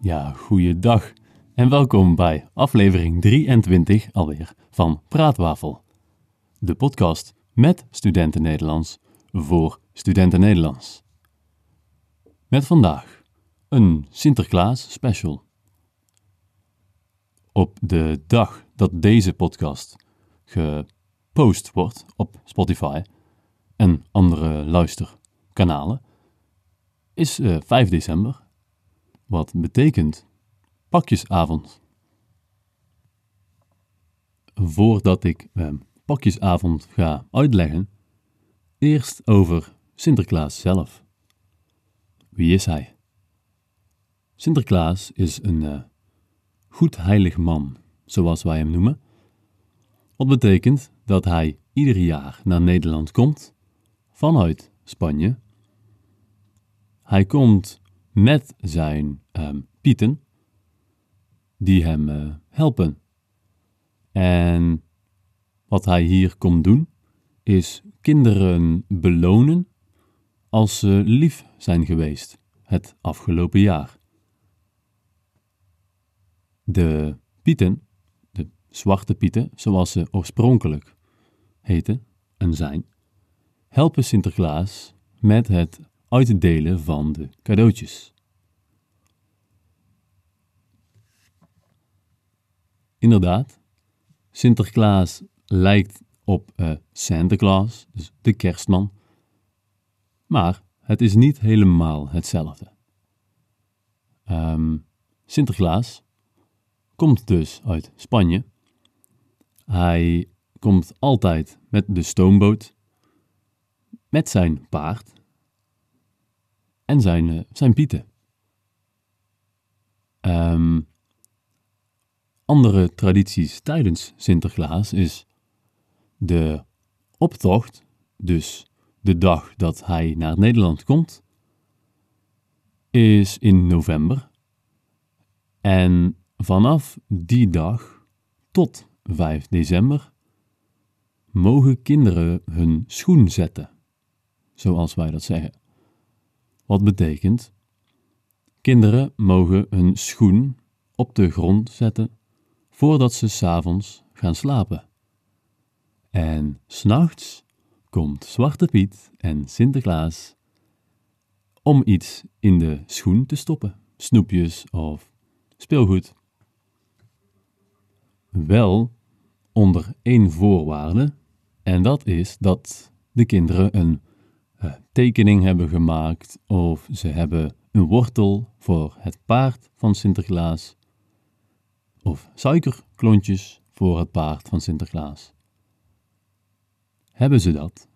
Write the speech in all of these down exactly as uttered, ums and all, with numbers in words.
Ja, goeiedag en welkom bij aflevering drieëntwintig alweer van Praatwafel. De podcast met studenten Nederlands voor studenten Nederlands. Met vandaag een Sinterklaas special. Op de dag dat deze podcast gepost wordt op Spotify en andere luisterkanalen is uh, vijf december, wat betekent pakjesavond. Voordat ik uh, pakjesavond ga uitleggen, eerst over Sinterklaas zelf. Wie is hij? Sinterklaas is een uh, goed heilig man, zoals wij hem noemen. Wat betekent dat hij ieder jaar naar Nederland komt vanuit Spanje. Hij komt met zijn uh, pieten, die hem uh, helpen. En wat hij hier komt doen, is kinderen belonen als ze lief zijn geweest het afgelopen jaar. De pieten, de zwarte pieten, zoals ze oorspronkelijk heten en zijn, helpen Sinterklaas met het uitdelen van de cadeautjes. Inderdaad, Sinterklaas lijkt op uh, Sinterklaas, dus de kerstman, maar het is niet helemaal hetzelfde. Um, Sinterklaas komt dus uit Spanje. Hij komt altijd met de stoomboot, met zijn paard en zijn, uh, zijn pieten. Um, andere tradities tijdens Sinterklaas is de optocht, dus de dag dat hij naar Nederland komt, is in november. En vanaf die dag tot vijf december mogen kinderen hun schoen zetten, zoals wij dat zeggen. Wat betekent, kinderen mogen hun schoen op de grond zetten voordat ze 's avonds gaan slapen. En 's nachts komt Zwarte Piet en Sinterklaas om iets in de schoen te stoppen, snoepjes of speelgoed. Wel onder één voorwaarde, en dat is dat de kinderen een uh, tekening hebben gemaakt of ze hebben een wortel voor het paard van Sinterklaas of suikerklontjes voor het paard van Sinterklaas. Hebben ze dat,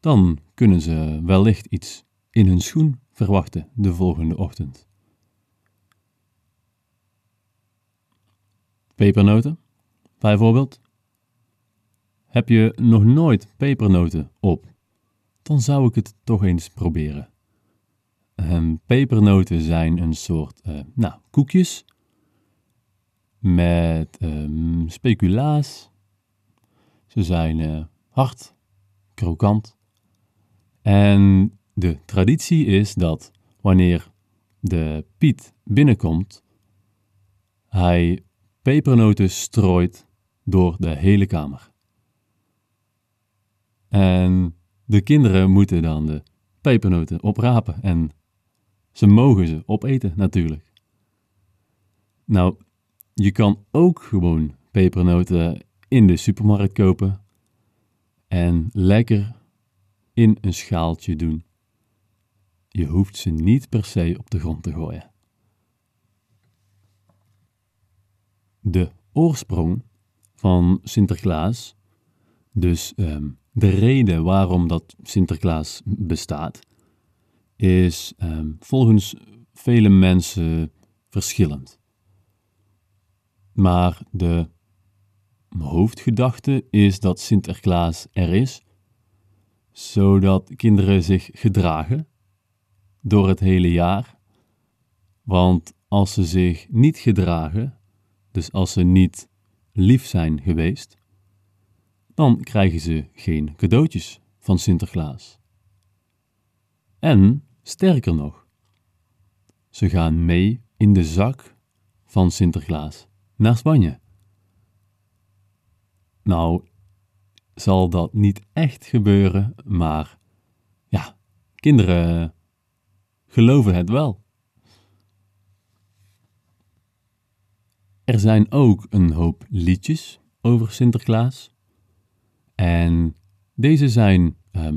dan kunnen ze wellicht iets in hun schoen verwachten de volgende ochtend. Pepernoten, bijvoorbeeld. Heb je nog nooit pepernoten op, dan zou ik het toch eens proberen. En pepernoten zijn een soort uh, nou, koekjes met um, speculaas. Ze zijn uh, hard, krokant. En de traditie is dat wanneer de Piet binnenkomt, hij pepernoten strooit door de hele kamer. En de kinderen moeten dan de pepernoten oprapen en ze mogen ze opeten natuurlijk. Nou, je kan ook gewoon pepernoten in de supermarkt kopen en lekker in een schaaltje doen. Je hoeft ze niet per se op de grond te gooien. De oorsprong van Sinterklaas, dus um, de reden waarom dat Sinterklaas bestaat, is um, volgens vele mensen verschillend. Maar de hoofdgedachte is dat Sinterklaas er is, zodat kinderen zich gedragen door het hele jaar. Want als ze zich niet gedragen, dus als ze niet lief zijn geweest, dan krijgen ze geen cadeautjes van Sinterklaas. En sterker nog, ze gaan mee in de zak van Sinterklaas naar Spanje. Nou, zal dat niet echt gebeuren, maar ja, kinderen geloven het wel. Er zijn ook een hoop liedjes over Sinterklaas. En deze zijn eh,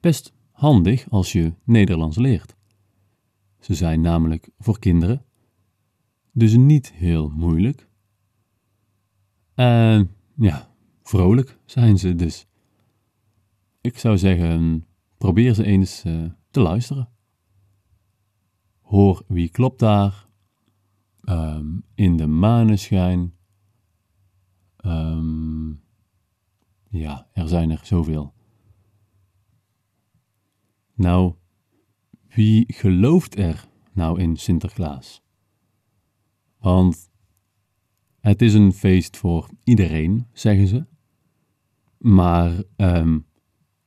best handig als je Nederlands leert. Ze zijn namelijk voor kinderen, dus niet heel moeilijk. En eh, ja, vrolijk zijn ze dus. Ik zou zeggen, probeer ze eens eh, te luisteren. Hoor wie klopt daar. Um, in de maneschijn. Um, ja, er zijn er zoveel. Nou, wie gelooft er nou in Sinterklaas? Want het is een feest voor iedereen, zeggen ze. Maar um,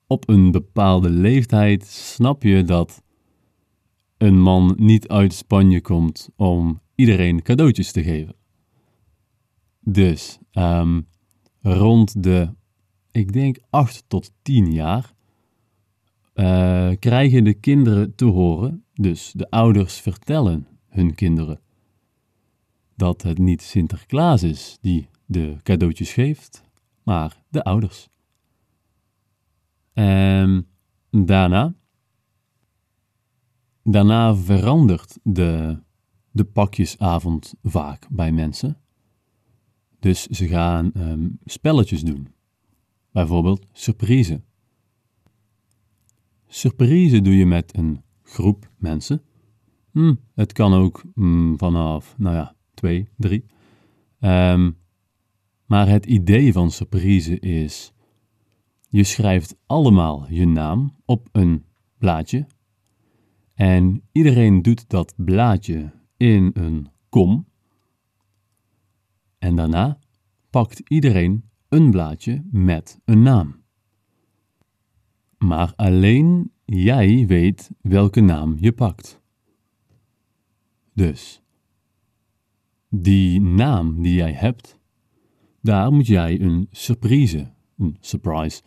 op een bepaalde leeftijd snap je dat een man niet uit Spanje komt om iedereen cadeautjes te geven. Dus um, rond de, ik denk acht tot tien jaar, uh, krijgen de kinderen te horen, dus de ouders vertellen hun kinderen, dat het niet Sinterklaas is die de cadeautjes geeft, maar de ouders. En daarna, daarna verandert de de pakjesavond vaak bij mensen. Dus ze gaan um, spelletjes doen. Bijvoorbeeld surprise. Surprise doe je met een groep mensen. Hm, het kan ook mm, vanaf, nou ja, twee, drie. Um, maar het idee van surprise is, je schrijft allemaal je naam op een blaadje. En iedereen doet dat blaadje in een kom. En daarna pakt iedereen een blaadje met een naam. Maar alleen jij weet welke naam je pakt. Dus die naam die jij hebt, daar moet jij een surprise, een surprise,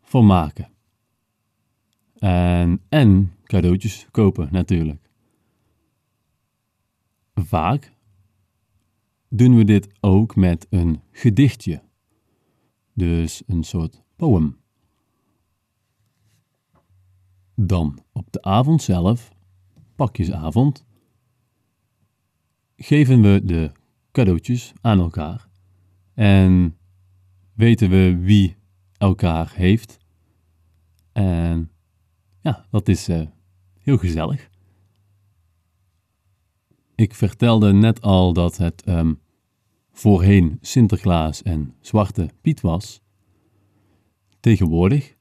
voor maken. En, en cadeautjes kopen natuurlijk. Vaak doen we dit ook met een gedichtje, dus een soort poem. Dan op de avond zelf, pakjesavond, geven we de cadeautjes aan elkaar en weten we wie elkaar heeft. En ja, dat is uh, heel gezellig. Ik vertelde net al dat het um, voorheen Sinterklaas en Zwarte Piet was. Tegenwoordig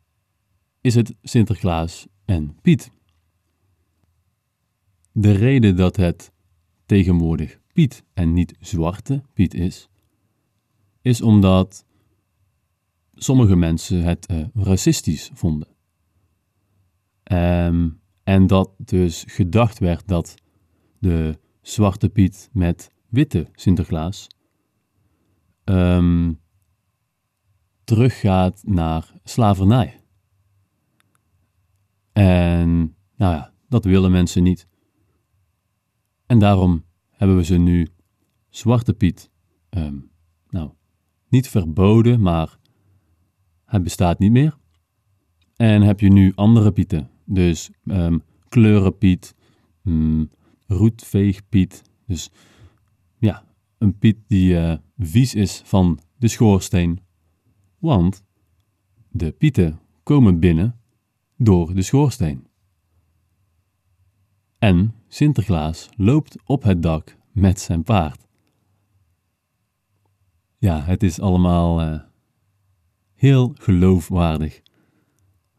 is het Sinterklaas en Piet. De reden dat het tegenwoordig Piet en niet Zwarte Piet is, is omdat sommige mensen het uh, racistisch vonden. Um, en dat dus gedacht werd dat de Zwarte Piet met witte Sinterklaas um, teruggaat naar slavernij. En nou ja, dat willen mensen niet. En daarom hebben we ze nu Zwarte Piet, um, nou, niet verboden, maar hij bestaat niet meer. En heb je nu andere Pieten, dus um, Kleurenpiet, um, Roetveegpiet, dus ja, een Piet die uh, vies is van de schoorsteen, want de Pieten komen binnen door de schoorsteen. En Sinterklaas loopt op het dak met zijn paard. Ja, het is allemaal uh, heel geloofwaardig,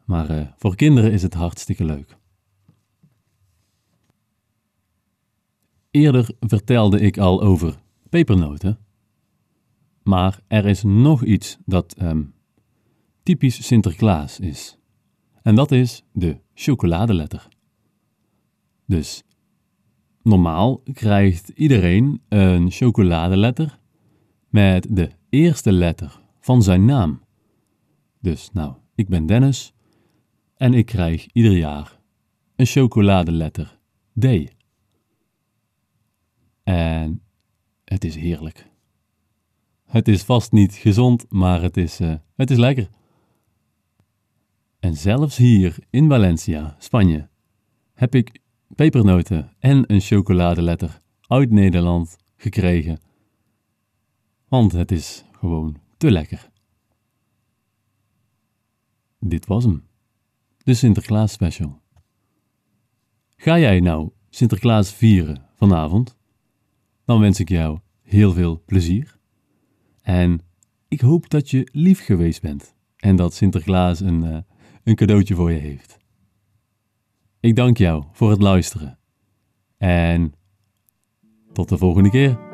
maar uh, voor kinderen is het hartstikke leuk. Eerder vertelde ik al over pepernoten, maar er is nog iets dat um, typisch Sinterklaas is. En dat is de chocoladeletter. Dus normaal krijgt iedereen een chocoladeletter met de eerste letter van zijn naam. Dus nou, ik ben Dennis en ik krijg ieder jaar een chocoladeletter D. En het is heerlijk. Het is vast niet gezond, maar het is, uh, het is lekker. En zelfs hier in Valencia, Spanje, heb ik pepernoten en een chocoladeletter uit Nederland gekregen. Want het is gewoon te lekker. Dit was hem. De Sinterklaas special. Ga jij nou Sinterklaas vieren vanavond? Dan wens ik jou heel veel plezier. En ik hoop dat je lief geweest bent. En dat Sinterklaas een, uh, een cadeautje voor je heeft. Ik dank jou voor het luisteren. En tot de volgende keer.